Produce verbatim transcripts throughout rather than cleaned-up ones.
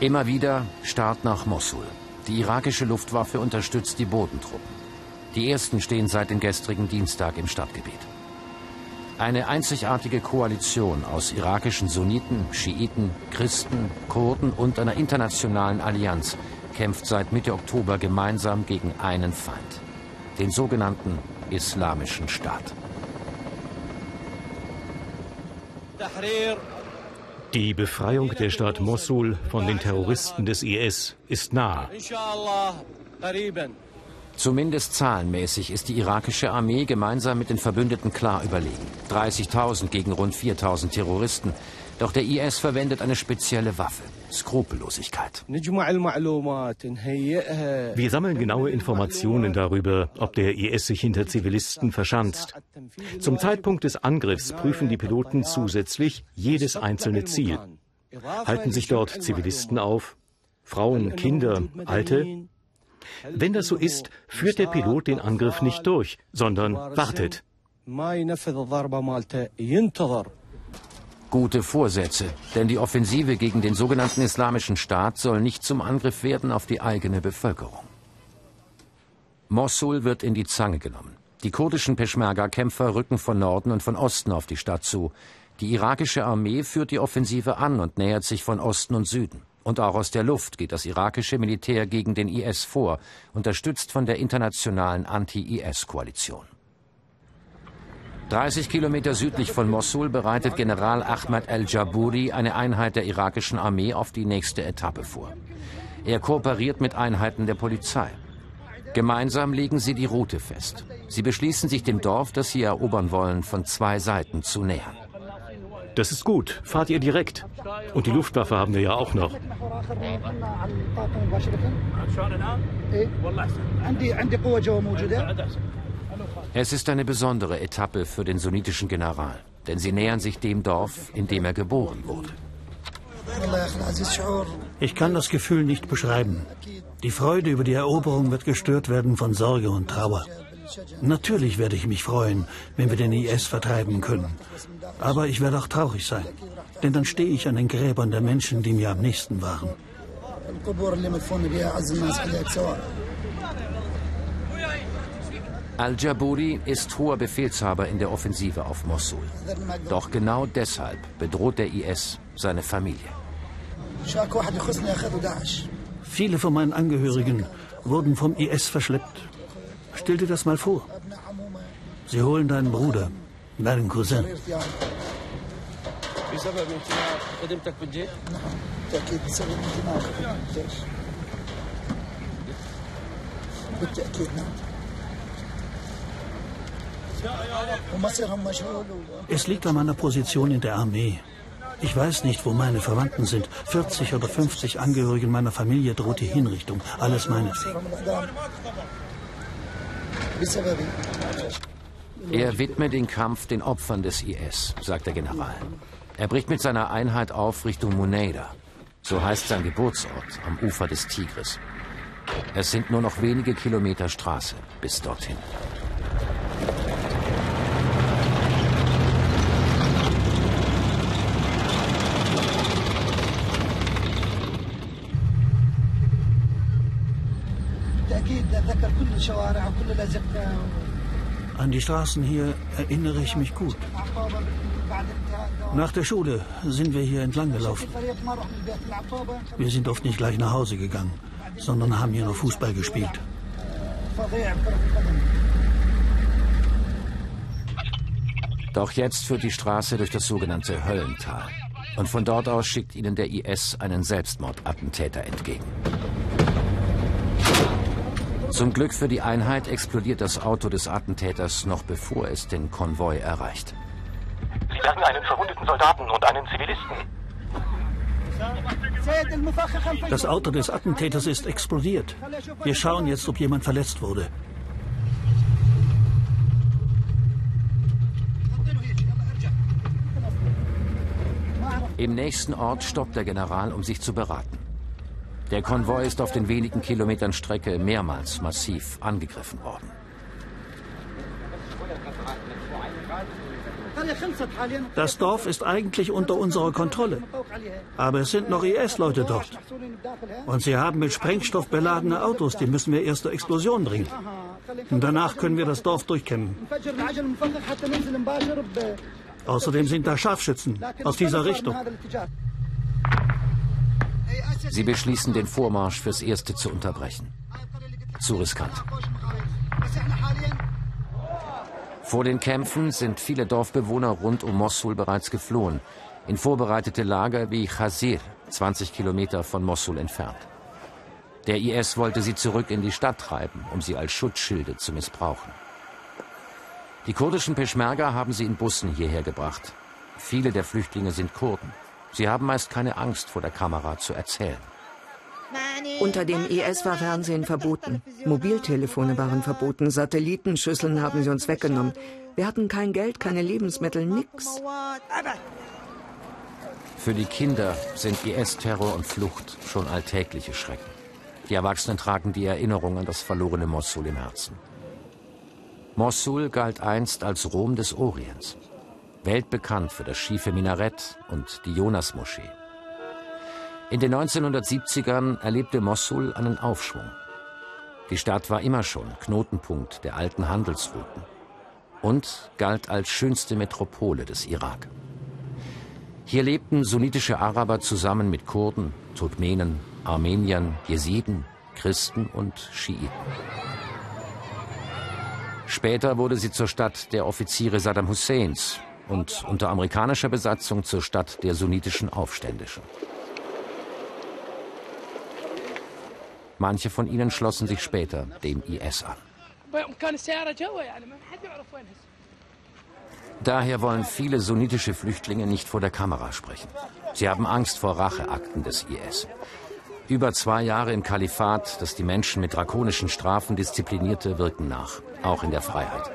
Immer wieder Start nach Mossul. Die irakische Luftwaffe unterstützt die Bodentruppen. Die ersten stehen seit dem gestrigen Dienstag im Stadtgebiet. Eine einzigartige Koalition aus irakischen Sunniten, Schiiten, Christen, Kurden und einer internationalen Allianz kämpft seit Mitte Oktober gemeinsam gegen einen Feind, den sogenannten Islamischen Staat. Die Befreiung der Stadt Mossul von den Terroristen des I S ist nahe. Zumindest zahlenmäßig ist die irakische Armee gemeinsam mit den Verbündeten klar überlegen. dreißigtausend gegen rund viertausend Terroristen. Doch der I S verwendet eine spezielle Waffe. Skrupellosigkeit. Wir sammeln genaue Informationen darüber, ob der I S sich hinter Zivilisten verschanzt. Zum Zeitpunkt des Angriffs prüfen die Piloten zusätzlich jedes einzelne Ziel. Halten sich dort Zivilisten auf? Frauen, Kinder, Alte? Wenn das so ist, führt der Pilot den Angriff nicht durch, sondern wartet. Gute Vorsätze, denn die Offensive gegen den sogenannten Islamischen Staat soll nicht zum Angriff werden auf die eigene Bevölkerung. Mossul wird in die Zange genommen. Die kurdischen Peschmerga-Kämpfer rücken von Norden und von Osten auf die Stadt zu. Die irakische Armee führt die Offensive an und nähert sich von Osten und Süden. Und auch aus der Luft geht das irakische Militär gegen den I S vor, unterstützt von der internationalen Anti-I S-Koalition. dreißig Kilometer südlich von Mossul bereitet General Ahmad al-Jabouri eine Einheit der irakischen Armee auf die nächste Etappe vor. Er kooperiert mit Einheiten der Polizei. Gemeinsam legen sie die Route fest. Sie beschließen, sich dem Dorf, das sie erobern wollen, von zwei Seiten zu nähern. Das ist gut, fahrt ihr direkt. Und die Luftwaffe haben wir ja auch noch. Es ist eine besondere Etappe für den sunnitischen General, denn sie nähern sich dem Dorf, in dem er geboren wurde. Ich kann das Gefühl nicht beschreiben. Die Freude über die Eroberung wird gestört werden von Sorge und Trauer. Natürlich werde ich mich freuen, wenn wir den I S vertreiben können. Aber ich werde auch traurig sein, denn dann stehe ich an den Gräbern der Menschen, die mir am nächsten waren. Al-Jabouri ist hoher Befehlshaber in der Offensive auf Mossul. Doch genau deshalb bedroht der I S seine Familie. Viele von meinen Angehörigen wurden vom I S verschleppt. Stell dir das mal vor. Sie holen deinen Bruder, deinen Cousin. Es liegt an meiner Position in der Armee. Ich weiß nicht, wo meine Verwandten sind. vierzig oder fünfzig Angehörigen meiner Familie droht die Hinrichtung. Alles meinetwegen. Er widme den Kampf den Opfern des I S, sagt der General. Er bricht mit seiner Einheit auf Richtung Muneida. So heißt sein Geburtsort am Ufer des Tigris. Es sind nur noch wenige Kilometer Straße bis dorthin. An die Straßen hier erinnere ich mich gut. Nach der Schule sind wir hier entlang gelaufen. Wir sind oft nicht gleich nach Hause gegangen, sondern haben hier noch Fußball gespielt. Doch jetzt führt die Straße durch das sogenannte Höllental. Und von dort aus schickt ihnen der I S einen Selbstmordattentäter entgegen. Zum Glück für die Einheit explodiert das Auto des Attentäters noch bevor es den Konvoi erreicht. Sie bergen einen verwundeten Soldaten und einen Zivilisten. Das Auto des Attentäters ist explodiert. Wir schauen jetzt, ob jemand verletzt wurde. Im nächsten Ort stoppt der General, um sich zu beraten. Der Konvoi ist auf den wenigen Kilometern Strecke mehrmals massiv angegriffen worden. Das Dorf ist eigentlich unter unserer Kontrolle. Aber es sind noch I S-Leute dort. Und sie haben mit Sprengstoff beladene Autos, die müssen wir erst zur Explosion bringen. Und danach können wir das Dorf durchkämmen. Außerdem sind da Scharfschützen aus dieser Richtung. Sie beschließen, den Vormarsch fürs Erste zu unterbrechen. Zu riskant. Vor den Kämpfen sind viele Dorfbewohner rund um Mossul bereits geflohen, in vorbereitete Lager wie Hazir, zwanzig Kilometer von Mossul entfernt. Der I S wollte sie zurück in die Stadt treiben, um sie als Schutzschilde zu missbrauchen. Die kurdischen Peschmerga haben sie in Bussen hierher gebracht. Viele der Flüchtlinge sind Kurden. Sie haben meist keine Angst, vor der Kamera zu erzählen. Unter dem I S war Fernsehen verboten, Mobiltelefone waren verboten, Satellitenschüsseln haben sie uns weggenommen. Wir hatten kein Geld, keine Lebensmittel, nix. Für die Kinder sind I S-Terror und Flucht schon alltägliche Schrecken. Die Erwachsenen tragen die Erinnerung an das verlorene Mossul im Herzen. Mossul galt einst als Rom des Orients, weltbekannt für das schiefe Minarett und die Jonas-Moschee. In den neunzehnhundertsiebzigern erlebte Mossul einen Aufschwung. Die Stadt war immer schon Knotenpunkt der alten Handelsrouten und galt als schönste Metropole des Irak. Hier lebten sunnitische Araber zusammen mit Kurden, Turkmenen, Armeniern, Jesiden, Christen und Schiiten. Später wurde sie zur Stadt der Offiziere Saddam Husseins und unter amerikanischer Besatzung zur Stadt der sunnitischen Aufständischen. Manche von ihnen schlossen sich später dem I S an. Daher wollen viele sunnitische Flüchtlinge nicht vor der Kamera sprechen. Sie haben Angst vor Racheakten des I S. Über zwei Jahre im Kalifat, das die Menschen mit drakonischen Strafen disziplinierte, wirken nach, auch in der Freiheit.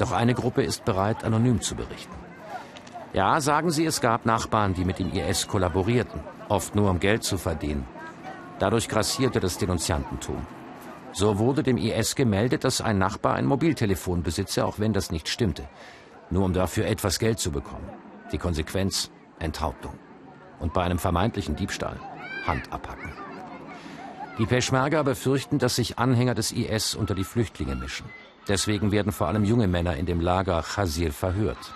Doch eine Gruppe ist bereit, anonym zu berichten. Ja, sagen sie, es gab Nachbarn, die mit dem I S kollaborierten, oft nur um Geld zu verdienen. Dadurch grassierte das Denunziantentum. So wurde dem I S gemeldet, dass ein Nachbar ein Mobiltelefon besitze, auch wenn das nicht stimmte. Nur um dafür etwas Geld zu bekommen. Die Konsequenz: Enthauptung. Und bei einem vermeintlichen Diebstahl Hand abhacken. Die Peschmerga befürchten, dass sich Anhänger des I S unter die Flüchtlinge mischen. Deswegen werden vor allem junge Männer in dem Lager Hazir verhört.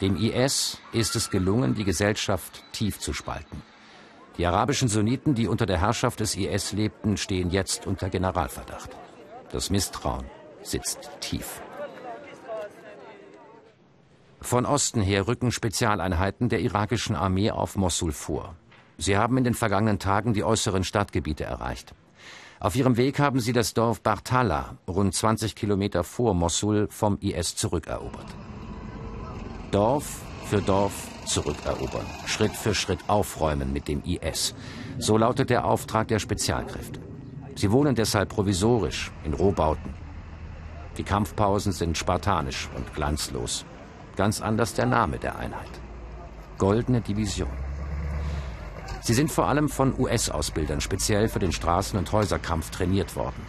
Dem I S ist es gelungen, die Gesellschaft tief zu spalten. Die arabischen Sunniten, die unter der Herrschaft des I S lebten, stehen jetzt unter Generalverdacht. Das Misstrauen sitzt tief. Von Osten her rücken Spezialeinheiten der irakischen Armee auf Mossul vor. Sie haben in den vergangenen Tagen die äußeren Stadtgebiete erreicht. Auf ihrem Weg haben sie das Dorf Bartala, rund zwanzig Kilometer vor Mossul, vom I S zurückerobert. Dorf für Dorf zurückerobern, Schritt für Schritt aufräumen mit dem I S. So lautet der Auftrag der Spezialkräfte. Sie wohnen deshalb provisorisch in Rohbauten. Die Kampfpausen sind spartanisch und glanzlos. Ganz anders der Name der Einheit: Goldene Division. Sie sind vor allem von U S-Ausbildern speziell für den Straßen- und Häuserkampf trainiert worden.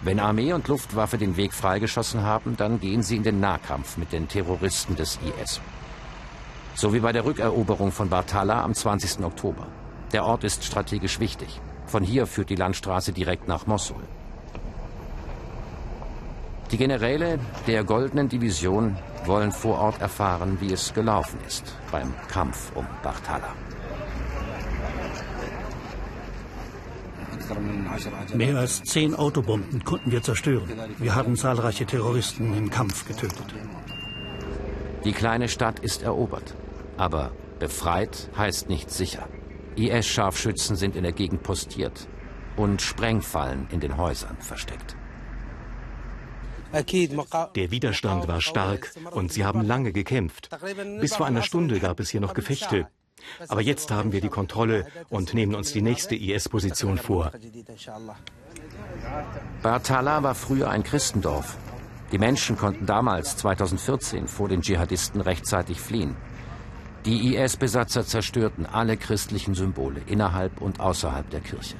Wenn Armee und Luftwaffe den Weg freigeschossen haben, dann gehen sie in den Nahkampf mit den Terroristen des I S. So wie bei der Rückeroberung von Bartala am zwanzigsten Oktober. Der Ort ist strategisch wichtig. Von hier führt die Landstraße direkt nach Mossul. Die Generäle der Goldenen Division wollen vor Ort erfahren, wie es gelaufen ist beim Kampf um Bartala. Mehr als zehn Autobomben konnten wir zerstören. Wir haben zahlreiche Terroristen im Kampf getötet. Die kleine Stadt ist erobert. Aber befreit heißt nicht sicher. I S-Scharfschützen sind in der Gegend postiert und Sprengfallen in den Häusern versteckt. Der Widerstand war stark und sie haben lange gekämpft. Bis vor einer Stunde gab es hier noch Gefechte. Aber jetzt haben wir die Kontrolle und nehmen uns die nächste I S-Position vor. Bartala war früher ein Christendorf. Die Menschen konnten damals, zweitausendvierzehn, vor den Dschihadisten rechtzeitig fliehen. Die I S-Besatzer zerstörten alle christlichen Symbole innerhalb und außerhalb der Kirche.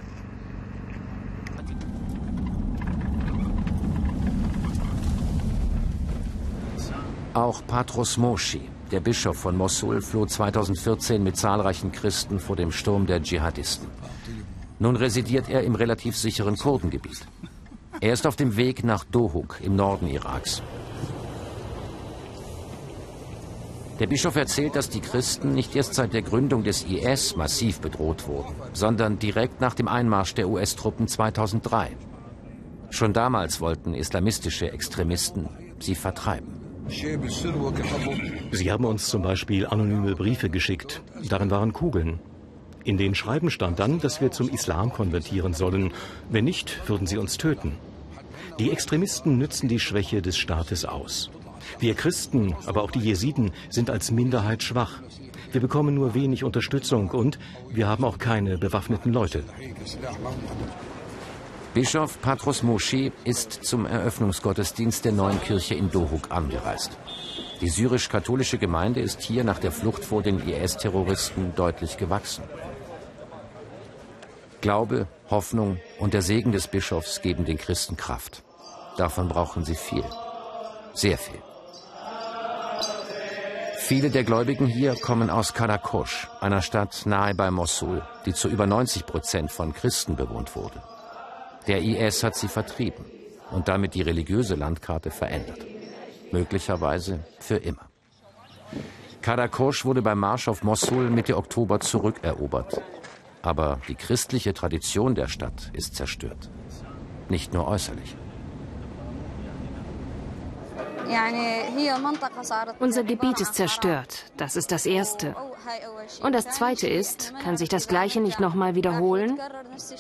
Auch Patros Moschi, der Bischof von Mossul, floh zweitausendvierzehn mit zahlreichen Christen vor dem Sturm der Dschihadisten. Nun residiert er im relativ sicheren Kurdengebiet. Er ist auf dem Weg nach Dohuk im Norden Iraks. Der Bischof erzählt, dass die Christen nicht erst seit der Gründung des I S massiv bedroht wurden, sondern direkt nach dem Einmarsch der U S-Truppen zweitausenddrei. Schon damals wollten islamistische Extremisten sie vertreiben. Sie haben uns zum Beispiel anonyme Briefe geschickt. Darin waren Kugeln. In den Schreiben stand dann, dass wir zum Islam konvertieren sollen. Wenn nicht, würden sie uns töten. Die Extremisten nützen die Schwäche des Staates aus. Wir Christen, aber auch die Jesiden, sind als Minderheit schwach. Wir bekommen nur wenig Unterstützung und wir haben auch keine bewaffneten Leute. Bischof Patros Moschi ist zum Eröffnungsgottesdienst der neuen Kirche in Dohuk angereist. Die syrisch-katholische Gemeinde ist hier nach der Flucht vor den I S-Terroristen deutlich gewachsen. Glaube, Hoffnung und der Segen des Bischofs geben den Christen Kraft. Davon brauchen sie viel. Sehr viel. Viele der Gläubigen hier kommen aus Karakosch, einer Stadt nahe bei Mossul, die zu über neunzig Prozent von Christen bewohnt wurde. Der I S hat sie vertrieben und damit die religiöse Landkarte verändert. Möglicherweise für immer. Karakosch wurde beim Marsch auf Mossul Mitte Oktober zurückerobert. Aber die christliche Tradition der Stadt ist zerstört. Nicht nur äußerlich. Unser Gebiet ist zerstört. Das ist das Erste. Und das Zweite ist, kann sich das Gleiche nicht nochmal wiederholen?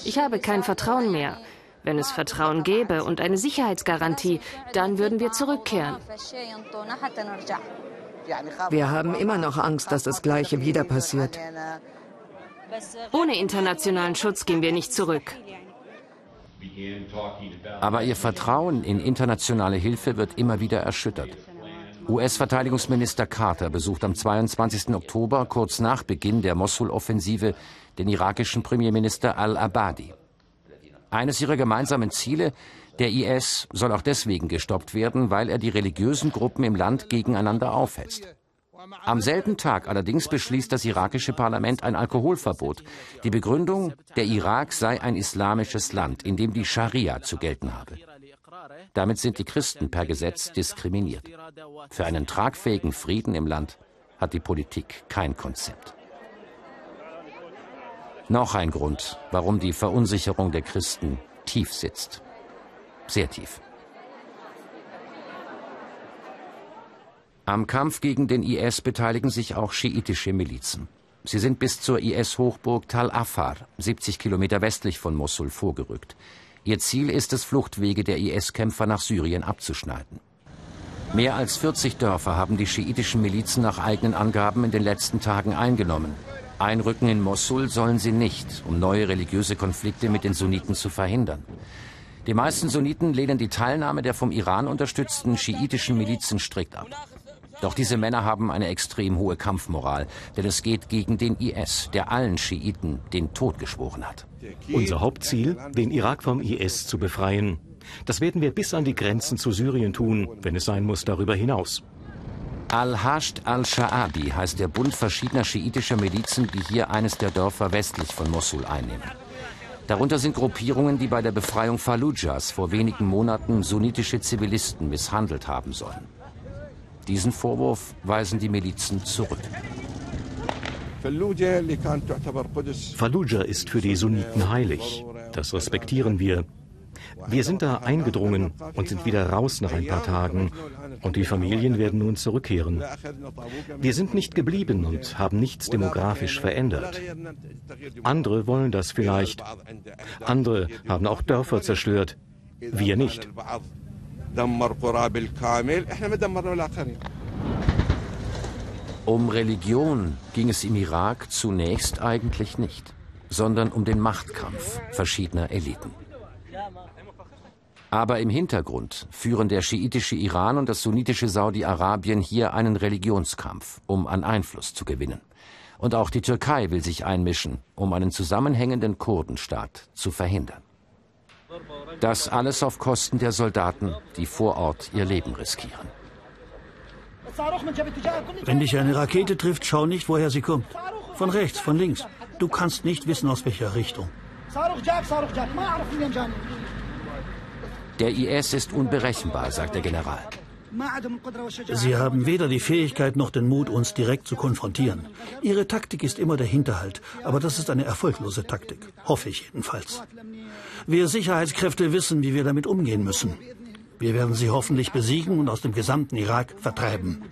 Ich habe kein Vertrauen mehr. Wenn es Vertrauen gäbe und eine Sicherheitsgarantie, dann würden wir zurückkehren. Wir haben immer noch Angst, dass das Gleiche wieder passiert. Ohne internationalen Schutz gehen wir nicht zurück. Aber ihr Vertrauen in internationale Hilfe wird immer wieder erschüttert. U S-Verteidigungsminister Carter besucht am zweiundzwanzigsten Oktober, kurz nach Beginn der Mossul-Offensive, den irakischen Premierminister Al-Abadi. Eines ihrer gemeinsamen Ziele, der I S, soll auch deswegen gestoppt werden, weil er die religiösen Gruppen im Land gegeneinander aufhetzt. Am selben Tag allerdings beschließt das irakische Parlament ein Alkoholverbot. Die Begründung, der Irak sei ein islamisches Land, in dem die Scharia zu gelten habe. Damit sind die Christen per Gesetz diskriminiert. Für einen tragfähigen Frieden im Land hat die Politik kein Konzept. Noch ein Grund, warum die Verunsicherung der Christen tief sitzt. Sehr tief. Am Kampf gegen den I S beteiligen sich auch schiitische Milizen. Sie sind bis zur I S-Hochburg Tal Afar, siebzig Kilometer westlich von Mossul, vorgerückt. Ihr Ziel ist es, Fluchtwege der I S-Kämpfer nach Syrien abzuschneiden. Mehr als vierzig Dörfer haben die schiitischen Milizen nach eigenen Angaben in den letzten Tagen eingenommen. Einrücken in Mossul sollen sie nicht, um neue religiöse Konflikte mit den Sunniten zu verhindern. Die meisten Sunniten lehnen die Teilnahme der vom Iran unterstützten schiitischen Milizen strikt ab. Doch diese Männer haben eine extrem hohe Kampfmoral, denn es geht gegen den I S, der allen Schiiten den Tod geschworen hat. Unser Hauptziel, den Irak vom I S zu befreien. Das werden wir bis an die Grenzen zu Syrien tun, wenn es sein muss, darüber hinaus. Al-Hasht al-Shaabi heißt der Bund verschiedener schiitischer Milizen, die hier eines der Dörfer westlich von Mossul einnehmen. Darunter sind Gruppierungen, die bei der Befreiung Fallujahs vor wenigen Monaten sunnitische Zivilisten misshandelt haben sollen. Diesen Vorwurf weisen die Milizen zurück. Fallujah ist für die Sunniten heilig. Das respektieren wir. Wir sind da eingedrungen und sind wieder raus nach ein paar Tagen. Und die Familien werden nun zurückkehren. Wir sind nicht geblieben und haben nichts demografisch verändert. Andere wollen das vielleicht. Andere haben auch Dörfer zerstört. Wir nicht. Um Religion ging es im Irak zunächst eigentlich nicht, sondern um den Machtkampf verschiedener Eliten. Aber im Hintergrund führen der schiitische Iran und das sunnitische Saudi-Arabien hier einen Religionskampf, um an Einfluss zu gewinnen. Und auch die Türkei will sich einmischen, um einen zusammenhängenden Kurdenstaat zu verhindern. Das alles auf Kosten der Soldaten, die vor Ort ihr Leben riskieren. Wenn dich eine Rakete trifft, schau nicht, woher sie kommt. Von rechts, von links. Du kannst nicht wissen, aus welcher Richtung. Der I S ist unberechenbar, sagt der General. Sie haben weder die Fähigkeit noch den Mut, uns direkt zu konfrontieren. Ihre Taktik ist immer der Hinterhalt, aber das ist eine erfolglose Taktik, hoffe ich jedenfalls. Wir Sicherheitskräfte wissen, wie wir damit umgehen müssen. Wir werden sie hoffentlich besiegen und aus dem gesamten Irak vertreiben.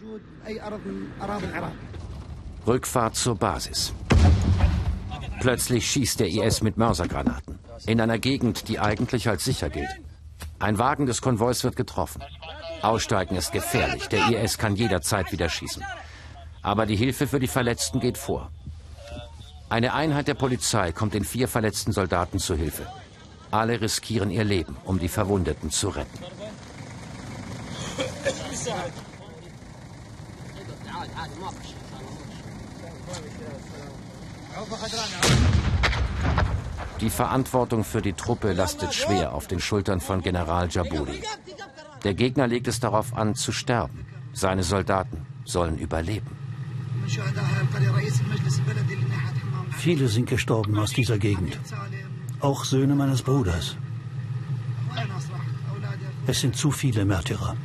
Rückfahrt zur Basis. Plötzlich schießt der I S mit Mörsergranaten in einer Gegend, die eigentlich als sicher gilt. Ein Wagen des Konvois wird getroffen. Aussteigen ist gefährlich. Der I S kann jederzeit wieder schießen. Aber die Hilfe für die Verletzten geht vor. Eine Einheit der Polizei kommt den vier verletzten Soldaten zu Hilfe. Alle riskieren ihr Leben, um die Verwundeten zu retten. Die Verantwortung für die Truppe lastet schwer auf den Schultern von General Jabouri. Der Gegner legt es darauf an, zu sterben. Seine Soldaten sollen überleben. Viele sind gestorben aus dieser Gegend. Auch Söhne meines Bruders. Es sind zu viele Märtyrer.